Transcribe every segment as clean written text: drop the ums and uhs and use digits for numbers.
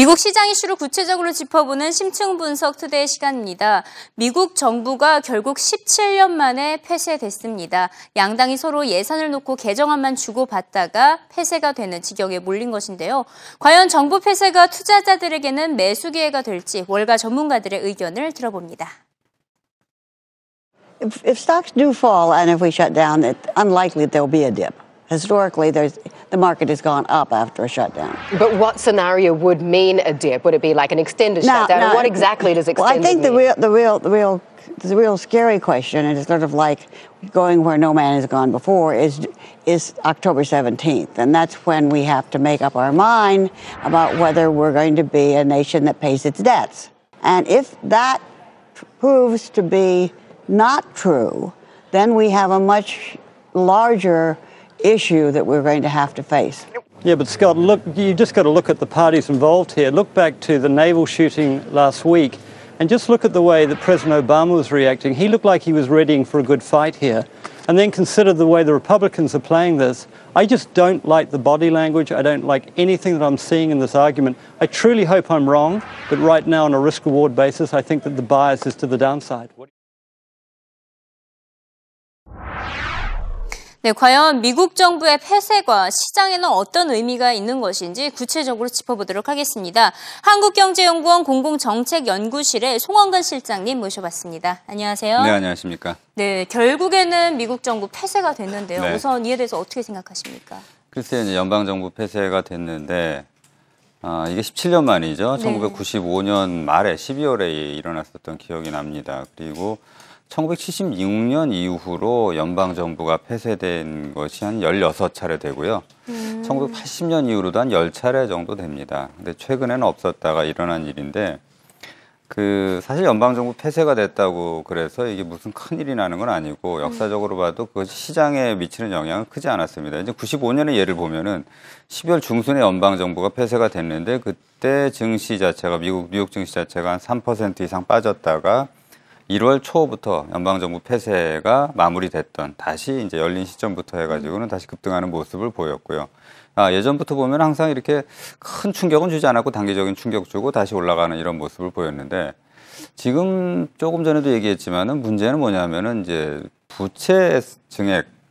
미국 시장 이슈를 구체적으로 짚어보는 심층 분석 투데이 시간입니다. 미국 정부가 결국 17년 만에 폐쇄됐습니다. 양당이 서로 예산을 놓고 개정안만 주고받다가 폐쇄가 되는 지경에 몰린 것인데요. 과연 정부 폐쇄가 투자자들에게는 매수 기회가 될지 월가 전문가들의 의견을 들어봅니다. If stocks do fall and if we shut down, it's unlikely there'll be a dip. Historically, the market has gone up after a shutdown. But what scenario would mean a dip? Would it be like an extended shutdown? What exactly does extended mean? Well, I think the real scary question, and it's sort of like going where no man has gone before, is October 17th. And that's when we have to make up our mind about whether we're going to be a nation that pays its debts. And if that proves to be not true, then we have a much larger issue that we're going to have to face. Yeah, but Scott, look, you just got to look at the parties involved here. Look back to the naval shooting last week and just look at the way that President Obama was reacting. He looked like he was readying for a good fight here. And then consider the way the Republicans are playing this. I just don't like the body language. I don't like anything that I'm seeing in this argument. I truly hope I'm wrong, but right now on a risk-reward basis, I think that the bias is to the downside. 네, 과연 미국 정부의 폐쇄가 시장에는 어떤 의미가 있는 것인지 구체적으로 짚어보도록 하겠습니다. 한국경제연구원 공공정책연구실의 송원근 실장님 모셔봤습니다. 안녕하세요. 네, 안녕하십니까. 네, 결국에는 미국 정부 폐쇄가 됐는데요. 네. 우선 이에 대해서 어떻게 생각하십니까? 글쎄요, 이제 연방정부 폐쇄가 됐는데 이게 17년 만이죠. 네. 1995년 말에 12월에 일어났었던 기억이 납니다. 그리고 1976년 이후로 연방정부가 폐쇄된 것이 한 16차례 되고요. 1980년 이후로도 한 10차례 정도 됩니다. 근데 최근에는 없었다가 일어난 일인데, 사실 연방정부 폐쇄가 됐다고 그래서 이게 무슨 큰일이 나는 건 아니고, 역사적으로 봐도 그것이 시장에 미치는 영향은 크지 않았습니다. 이제 95년의 예를 보면은 12월 중순에 연방정부가 폐쇄가 됐는데, 그때 증시 자체가, 미국 뉴욕 증시 자체가 한 3% 이상 빠졌다가, 1월 초부터 연방정부 폐쇄가 마무리됐던, 다시 이제 열린 시점부터 해가지고는 다시 급등하는 모습을 보였고요. 예전부터 보면 항상 이렇게 큰 충격은 주지 않았고 단기적인 충격 주고 다시 올라가는 이런 모습을 보였는데, 지금 조금 전에도 얘기했지만은 문제는 뭐냐면은 이제 부채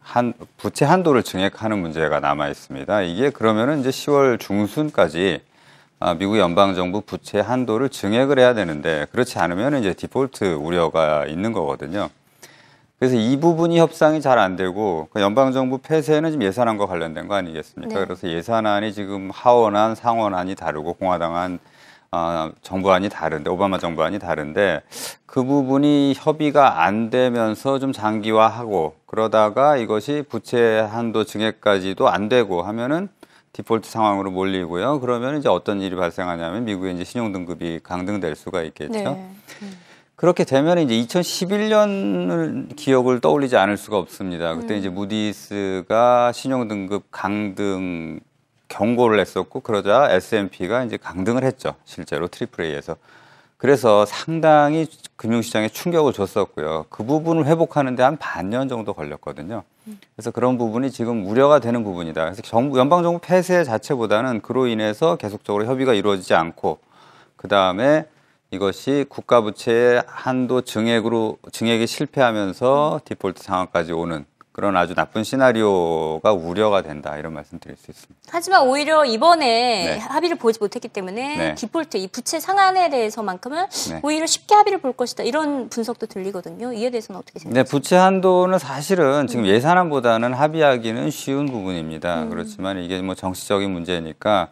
한도를 증액하는 문제가 남아 있습니다. 이게 그러면은 이제 10월 중순까지 미국 연방정부 부채 한도를 증액을 해야 되는데, 그렇지 않으면 이제 디폴트 우려가 있는 거거든요. 그래서 이 부분이 협상이 잘 안 되고, 연방정부 폐쇄는 지금 예산안과 관련된 거 아니겠습니까? 네. 그래서 예산안이 지금 하원안, 상원안이 다르고, 공화당안, 정부안이 다른데, 오바마 정부안이 다른데, 그 부분이 협의가 안 되면서 좀 장기화하고, 그러다가 이것이 부채 한도 증액까지도 안 되고 하면은 디폴트 상황으로 몰리고요. 그러면 이제 어떤 일이 발생하냐면 미국의 이제 신용등급이 강등될 수가 있겠죠. 네. 그렇게 되면 이제 2011년을 기억을 떠올리지 않을 수가 없습니다. 그때 이제 무디스가 신용등급 강등 경고를 했었고, 그러자 S&P가 이제 강등을 했죠. 실제로 AAA에서. 그래서 상당히 금융시장에 충격을 줬었고요. 그 부분을 회복하는데 한 반년 정도 걸렸거든요. 그래서 그런 부분이 지금 우려가 되는 부분이다. 그래서 연방정부 폐쇄 자체보다는 그로 인해서 계속적으로 협의가 이루어지지 않고, 그 다음에 이것이 국가부채의 한도 증액에 실패하면서 디폴트 상황까지 오는 그런 아주 나쁜 시나리오가 우려가 된다, 이런 말씀 드릴 수 있습니다. 하지만 오히려 이번에 합의를 보지 못했기 때문에 디폴트, 이 부채 상한에 대해서만큼은 오히려 쉽게 합의를 볼 것이다, 이런 분석도 들리거든요. 이에 대해서는 어떻게 생각하세요? 네, 부채 한도는 사실은 지금 예산안보다는 합의하기는 쉬운 부분입니다. 그렇지만 이게 뭐 정치적인 문제니까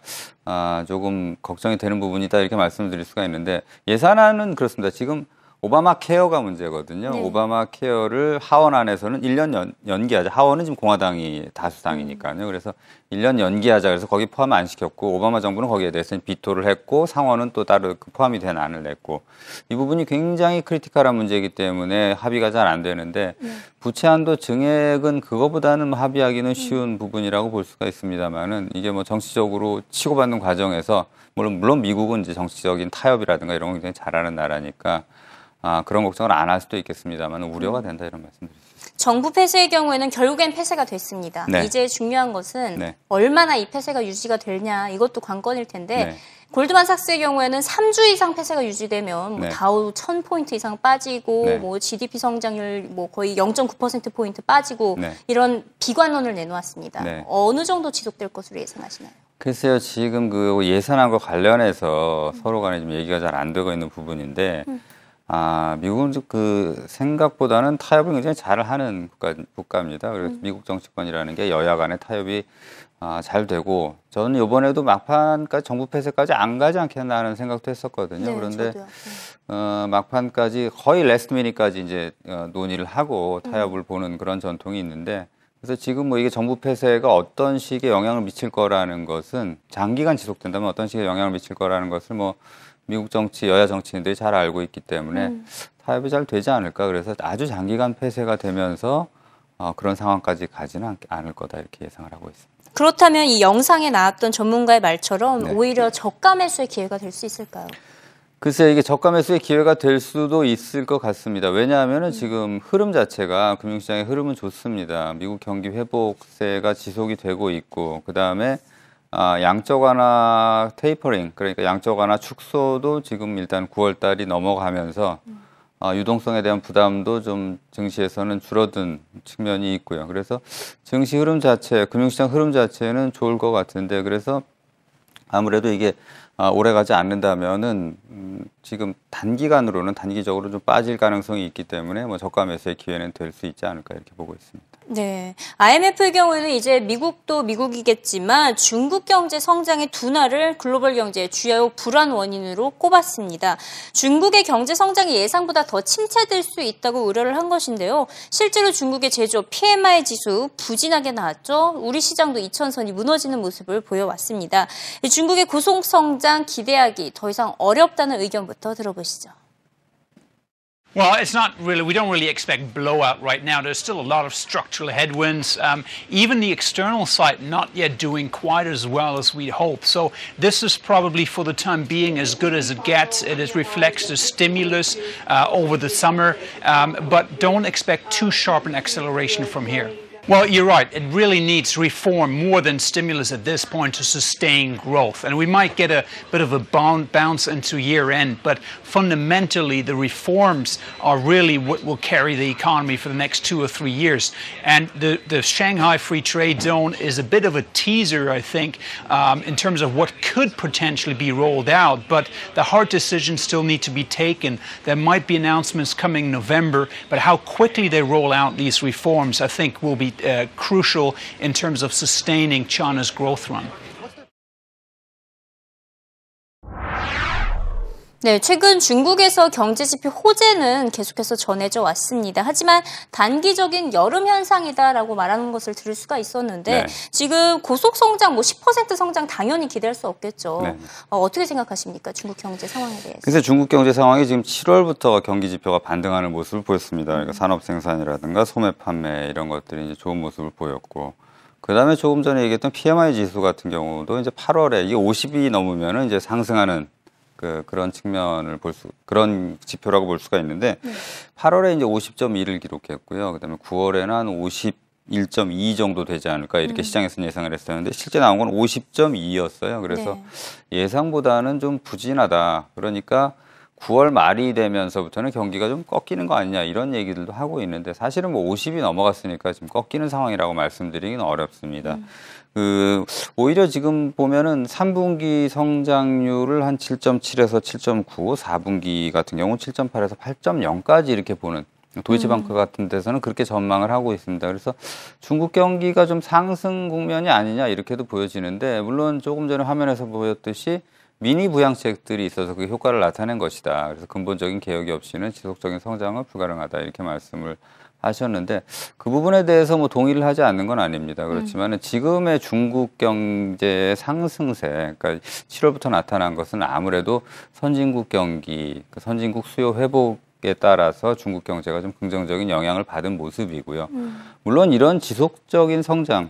조금 걱정이 되는 부분이다, 이렇게 말씀드릴 수가 있는데, 예산안은 그렇습니다. 지금 오바마 케어가 문제거든요. 네. 오바마 케어를 하원 안에서는 1년 연기하자. 하원은 지금 공화당이 다수당이니까요. 그래서 1년 연기하자. 그래서 거기 포함 안 시켰고, 오바마 정부는 거기에 대해서는 비토를 했고, 상원은 또 따로 포함이 된 안을 냈고, 이 부분이 굉장히 크리티컬한 문제이기 때문에 합의가 잘 안 되는데, 부채 한도 증액은 그거보다는 합의하기는 쉬운 부분이라고 볼 수가 있습니다만은, 이게 뭐 정치적으로 치고받는 과정에서 물론 미국은 이제 정치적인 타협이라든가 이런 거 굉장히 잘하는 나라니까. 그런 걱정을 안 할 수도 있겠습니다만 우려가 된다, 이런 말씀드리겠습니다. 정부 폐쇄의 경우에는 결국엔 폐쇄가 됐습니다. 이제 중요한 것은 얼마나 이 폐쇄가 유지가 되냐, 이것도 관건일 텐데 골드만삭스의 경우에는 3주 이상 폐쇄가 유지되면 뭐 다우 1000포인트 이상 빠지고 뭐 GDP 성장률 뭐 거의 0.9%포인트 빠지고 이런 비관론을 내놓았습니다. 어느 정도 지속될 것으로 예상하시나요? 글쎄요, 지금 그 예산안과 관련해서 서로 간에 좀 얘기가 잘 안 되고 있는 부분인데 아, 미국은 그 생각보다는 타협을 굉장히 잘 하는 국가입니다. 그래서 미국 정치권이라는 게 여야 간의 타협이 잘 되고, 저는 이번에도 막판까지 정부 폐쇄까지 안 가지 않겠나 하는 생각도 했었거든요. 그런데 막판까지 거의 레스트 미니까지 이제 논의를 하고 타협을 보는 그런 전통이 있는데, 그래서 지금 뭐 이게 정부 폐쇄가 어떤 식의 영향을 미칠 거라는 것은, 장기간 지속된다면 어떤 식의 영향을 미칠 거라는 것을 뭐 미국 정치, 여야 정치인들이 잘 알고 있기 때문에 타협이 잘 되지 않을까. 그래서 아주 장기간 폐쇄가 되면서 그런 상황까지 가지는 않을 거다, 이렇게 예상을 하고 있습니다. 그렇다면 이 영상에 나왔던 전문가의 말처럼 오히려 저가 매수의 기회가 될 수 있을까요? 글쎄요, 이게 저가 매수의 기회가 될 수도 있을 것 같습니다. 왜냐하면 지금 흐름 자체가, 금융시장의 흐름은 좋습니다. 미국 경기 회복세가 지속이 되고 있고, 그다음에 양적 완화 테이퍼링, 그러니까 양적 완화 축소도 지금 일단 9월 달이 넘어가면서 유동성에 대한 부담도 좀 증시에서는 줄어든 측면이 있고요. 그래서 증시 흐름 자체, 금융시장 흐름 자체는 좋을 것 같은데, 그래서 아무래도 이게 오래 가지 않는다면은 지금 단기간으로는, 단기적으로 좀 빠질 가능성이 있기 때문에 뭐 저가 매수의 기회는 될 수 있지 않을까, 이렇게 보고 있습니다. 네, IMF의 경우에는 이제 미국도 미국이겠지만 중국 경제 성장의 둔화를 글로벌 경제의 주요 불안 원인으로 꼽았습니다. 중국의 경제 성장이 예상보다 더 침체될 수 있다고 우려를 한 것인데요. 실제로 중국의 제조업 PMI 지수 부진하게 나왔죠. 우리 시장도 2000선이 무너지는 모습을 보여왔습니다. 중국의 고속성장 기대하기 더 이상 어렵다는 의견부터 들어보시죠. Well, it's not really, we don't really expect blowout right now. There's still a lot of structural headwinds. Even the external side not yet doing quite as well as we'd hoped. So this is probably for the time being as good as it gets. It reflects the stimulus over the summer. But don't expect too sharp an acceleration from here. Well, you're right. It really needs reform more than stimulus at this point to sustain growth. And we might get a bit of a bounce into year end, but fundamentally the reforms are really what will carry the economy for the next 2 or 3 years. And the Shanghai Free Trade Zone is a bit of a teaser, I think, in terms of what could potentially be rolled out. But the hard decisions still need to be taken. There might be announcements coming November, but how quickly they roll out these reforms, I think, will be crucial in terms of sustaining China's growth run. 네, 최근 중국에서 경제지표 호재는 계속해서 전해져 왔습니다. 하지만 단기적인 여름 현상이다라고 말하는 것을 들을 수가 있었는데 지금 고속성장, 뭐 10% 성장 당연히 기대할 수 없겠죠. 어떻게 생각하십니까? 중국 경제 상황에 대해서. 그래서 중국 경제 상황이 지금 7월부터 경기지표가 반등하는 모습을 보였습니다. 그러니까 산업생산이라든가 소매판매 이런 것들이 이제 좋은 모습을 보였고, 그다음에 조금 전에 얘기했던 PMI 지수 같은 경우도 이제 8월에 이게 50이 넘으면 이제 상승하는 그런 측면을 볼 수, 그런 지표라고 볼 수가 있는데 8월에 이제 50.2를 기록했고요. 그다음에 9월에는 한 51.2 정도 되지 않을까, 이렇게 시장에서는 예상을 했었는데 실제 나온 건 50.2였어요. 그래서 예상보다는 좀 부진하다. 그러니까 9월 말이 되면서부터는 경기가 좀 꺾이는 거 아니냐, 이런 얘기들도 하고 있는데, 사실은 뭐 50이 넘어갔으니까 지금 꺾이는 상황이라고 말씀드리긴 어렵습니다. 오히려 지금 보면은 3분기 성장률을 한 7.7에서 7.9, 4분기 같은 경우 7.8에서 8.0까지 이렇게 보는, 도이치방크 같은 데서는 그렇게 전망을 하고 있습니다. 그래서 중국 경기가 좀 상승 국면이 아니냐, 이렇게도 보여지는데, 물론 조금 전에 화면에서 보였듯이 미니 부양책들이 있어서 그 효과를 나타낸 것이다. 그래서 근본적인 개혁이 없이는 지속적인 성장은 불가능하다, 이렇게 말씀을 하셨는데, 그 부분에 대해서 뭐 동의를 하지 않는 건 아닙니다. 그렇지만 지금의 중국 경제의 상승세, 그러니까 7월부터 나타난 것은 아무래도 선진국 경기, 선진국 수요 회복에 따라서 중국 경제가 좀 긍정적인 영향을 받은 모습이고요. 물론 이런 지속적인 성장,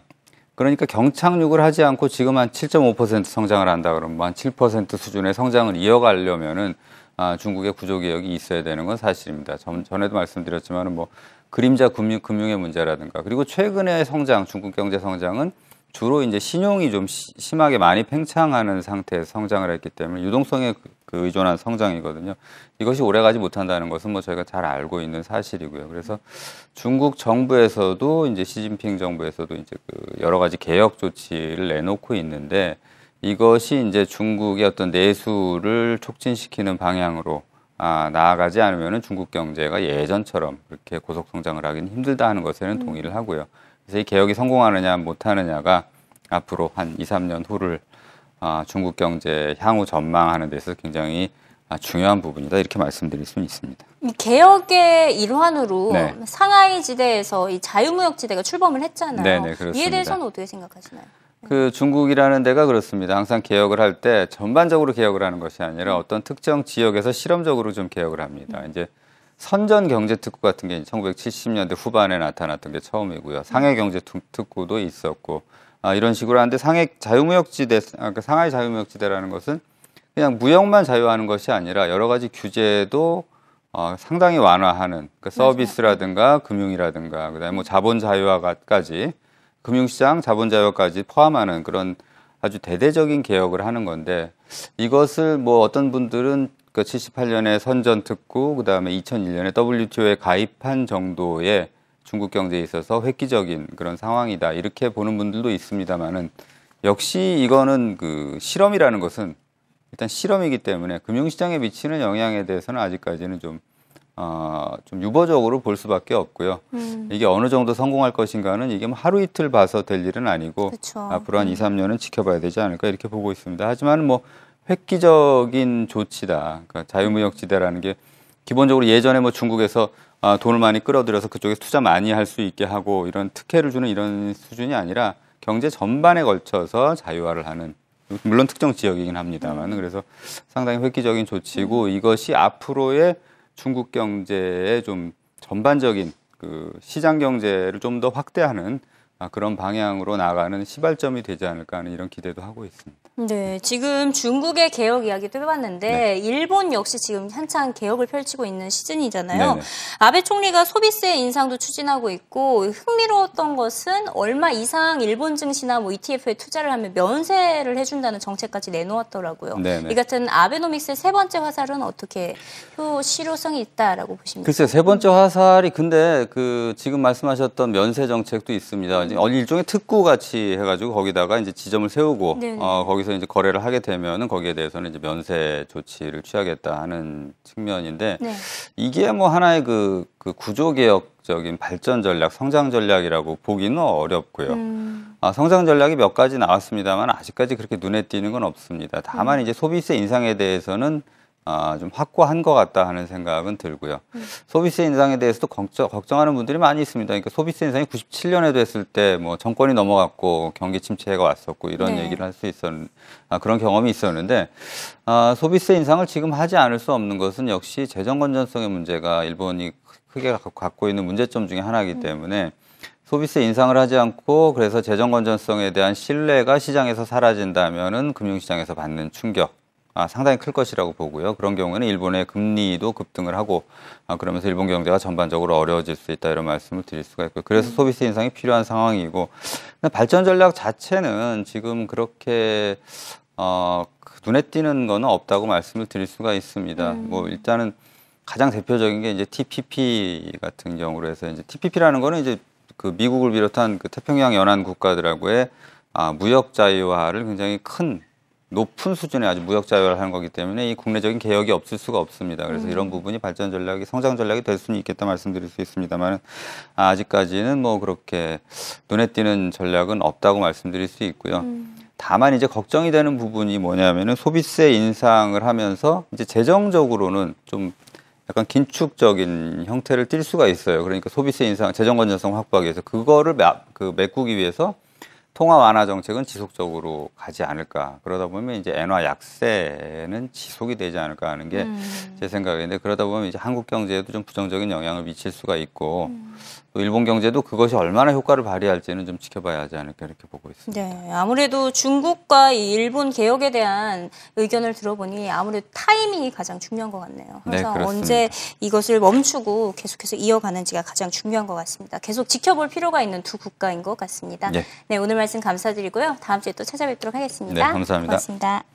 그러니까 경착륙을 하지 않고 지금 한 7.5% 성장을 한다 그러면 한 7% 수준의 성장을 이어가려면은 중국의 구조 개혁이 있어야 되는 건 사실입니다. 전에도 말씀드렸지만은 뭐 그림자 금융의 문제라든가, 그리고 최근의 성장, 중국 경제 성장은 주로 이제 신용이 좀 심하게 많이 팽창하는 상태에서 성장을 했기 때문에 유동성에 그 의존한 성장이거든요. 이것이 오래가지 못한다는 것은 뭐 저희가 잘 알고 있는 사실이고요. 그래서 중국 정부에서도 이제 시진핑 정부에서도 이제 그 여러 가지 개혁 조치를 내놓고 있는데 이것이 이제 중국의 어떤 내수를 촉진시키는 방향으로 나아가지 않으면은 중국 경제가 예전처럼 그렇게 고속 성장을 하기는 힘들다 하는 것에는 동의를 하고요. 그래서 이 개혁이 성공하느냐 못하느냐가 앞으로 한 2, 3년 후를 중국 경제 향후 전망하는 데서 굉장히 중요한 부분이다 이렇게 말씀드릴 수는 있습니다. 개혁의 일환으로 네. 상하이 지대에서 이 자유무역지대가 출범을 했잖아요. 네네, 그렇습니다. 이에 대해서는 어떻게 생각하시나요? 그 중국이라는 데가 그렇습니다. 항상 개혁을 할 때 전반적으로 개혁을 하는 것이 아니라 어떤 특정 지역에서 실험적으로 좀 개혁을 합니다. 이제 선전 경제 특구 같은 게 1970년대 후반에 나타났던 게 처음이고요. 상해 경제 특구도 있었고 이런 식으로 하는데 상하이 자유무역지대라는 것은 그냥 무역만 자유화하는 것이 아니라 여러 가지 규제도 상당히 완화하는 그 서비스라든가 금융이라든가 그다음에 뭐 자본 자유화까지 금융시장 자본 자유화까지 포함하는 그런 아주 대대적인 개혁을 하는 건데 이것을 뭐 어떤 분들은 78년에 선전 특구, 그 다음에 2001년에 WTO에 가입한 정도의 중국 경제에 있어서 획기적인 그런 상황이다. 이렇게 보는 분들도 있습니다만은 역시 이거는 그 실험이라는 것은 일단 실험이기 때문에 금융시장에 미치는 영향에 대해서는 아직까지는 좀 유보적으로 볼 수밖에 없고요. 이게 어느 정도 성공할 것인가는 이게 뭐 하루 이틀 봐서 될 일은 아니고 그쵸. 앞으로 한 2, 3년은 지켜봐야 되지 않을까 이렇게 보고 있습니다. 하지만 뭐 획기적인 조치다. 그러니까 자유무역지대라는 게 기본적으로 예전에 뭐 중국에서 돈을 많이 끌어들여서 그쪽에 투자 많이 할 수 있게 하고 이런 특혜를 주는 이런 수준이 아니라 경제 전반에 걸쳐서 자유화를 하는 물론 특정 지역이긴 합니다만 그래서 상당히 획기적인 조치고 이것이 앞으로의 중국 경제의 좀 전반적인 그 시장 경제를 좀 더 확대하는 그런 방향으로 나가는 시발점이 되지 않을까 하는 이런 기대도 하고 있습니다. 네, 지금 중국의 개혁 이야기도 해봤는데 네. 일본 역시 지금 한창 개혁을 펼치고 있는 시즌이잖아요. 네네. 아베 총리가 소비세 인상도 추진하고 있고 흥미로웠던 것은 얼마 이상 일본 증시나 뭐 ETF에 투자를 하면 면세를 해준다는 정책까지 내놓았더라고요. 네네. 이 같은 아베노믹스의 세 번째 화살은 어떻게 실효성이 있다라고 보십니까? 글쎄요, 세 번째 화살이 근데 그 지금 말씀하셨던 면세 정책도 있습니다. 일종의 특구 같이 해가지고 거기다가 이제 지점을 세우고 거기서 이제 거래를 하게 되면은 거기에 대해서는 이제 면세 조치를 취하겠다 하는 측면인데 네. 이게 뭐 하나의 그 구조 개혁적인 발전 전략, 성장 전략이라고 보기는 어렵고요. 성장 전략이 몇 가지 나왔습니다만 아직까지 그렇게 눈에 띄는 건 없습니다. 다만 이제 소비세 인상에 대해서는 좀 확고한 것 같다 하는 생각은 들고요. 소비세 인상에 대해서도 걱정하는 분들이 많이 있습니다. 그러니까 소비세 인상이 97년에도 했을 때 뭐 정권이 넘어갔고 경기 침체가 왔었고 이런 네. 얘기를 할 수 있었는 그런 경험이 있었는데 소비세 인상을 지금 하지 않을 수 없는 것은 역시 재정 건전성의 문제가 일본이 크게 갖고 있는 문제점 중에 하나이기 때문에 소비세 인상을 하지 않고 그래서 재정 건전성에 대한 신뢰가 시장에서 사라진다면은 금융시장에서 받는 충격. 상당히 클 것이라고 보고요. 그런 경우에는 일본의 금리도 급등을 하고 그러면서 일본 경제가 전반적으로 어려워질 수 있다 이런 말씀을 드릴 수가 있고요. 그래서 소비세 인상이 필요한 상황이고 발전 전략 자체는 지금 그렇게 눈에 띄는 거는 없다고 말씀을 드릴 수가 있습니다. 뭐 일단은 가장 대표적인 게 이제 TPP 같은 경우로 해서 이제 TPP라는 거는 이제 그 미국을 비롯한 그 태평양 연안 국가들하고의 무역 자유화를 굉장히 큰 높은 수준의 아주 무역 자유화를 하는 거기 때문에 이 국내적인 개혁이 없을 수가 없습니다. 그래서 이런 부분이 발전 전략이 성장 전략이 될 수는 있겠다 말씀드릴 수 있습니다만 아직까지는 뭐 그렇게 눈에 띄는 전략은 없다고 말씀드릴 수 있고요. 다만 이제 걱정이 되는 부분이 뭐냐면은 소비세 인상을 하면서 이제 재정적으로는 좀 약간 긴축적인 형태를 띌 수가 있어요. 그러니까 소비세 인상, 재정 건전성 확보하기 위해서 그거를 메꾸기 위해서 통화 완화 정책은 지속적으로 가지 않을까. 그러다 보면 이제 엔화 약세는 지속이 되지 않을까 하는 게 제 생각인데 그러다 보면 이제 한국 경제에도 좀 부정적인 영향을 미칠 수가 있고 또 일본 경제도 그것이 얼마나 효과를 발휘할지는 좀 지켜봐야 하지 않을까 이렇게 보고 있습니다. 네, 아무래도 중국과 이 일본 개혁에 대한 의견을 들어보니 아무래도 타이밍이 가장 중요한 것 같네요. 항상 네, 언제 이것을 멈추고 계속해서 이어가는지가 가장 중요한 것 같습니다. 계속 지켜볼 필요가 있는 두 국가인 것 같습니다. 네, 오늘 말씀 감사드리고요. 다음 주에 또 찾아뵙도록 하겠습니다. 네, 감사합니다. 고맙습니다.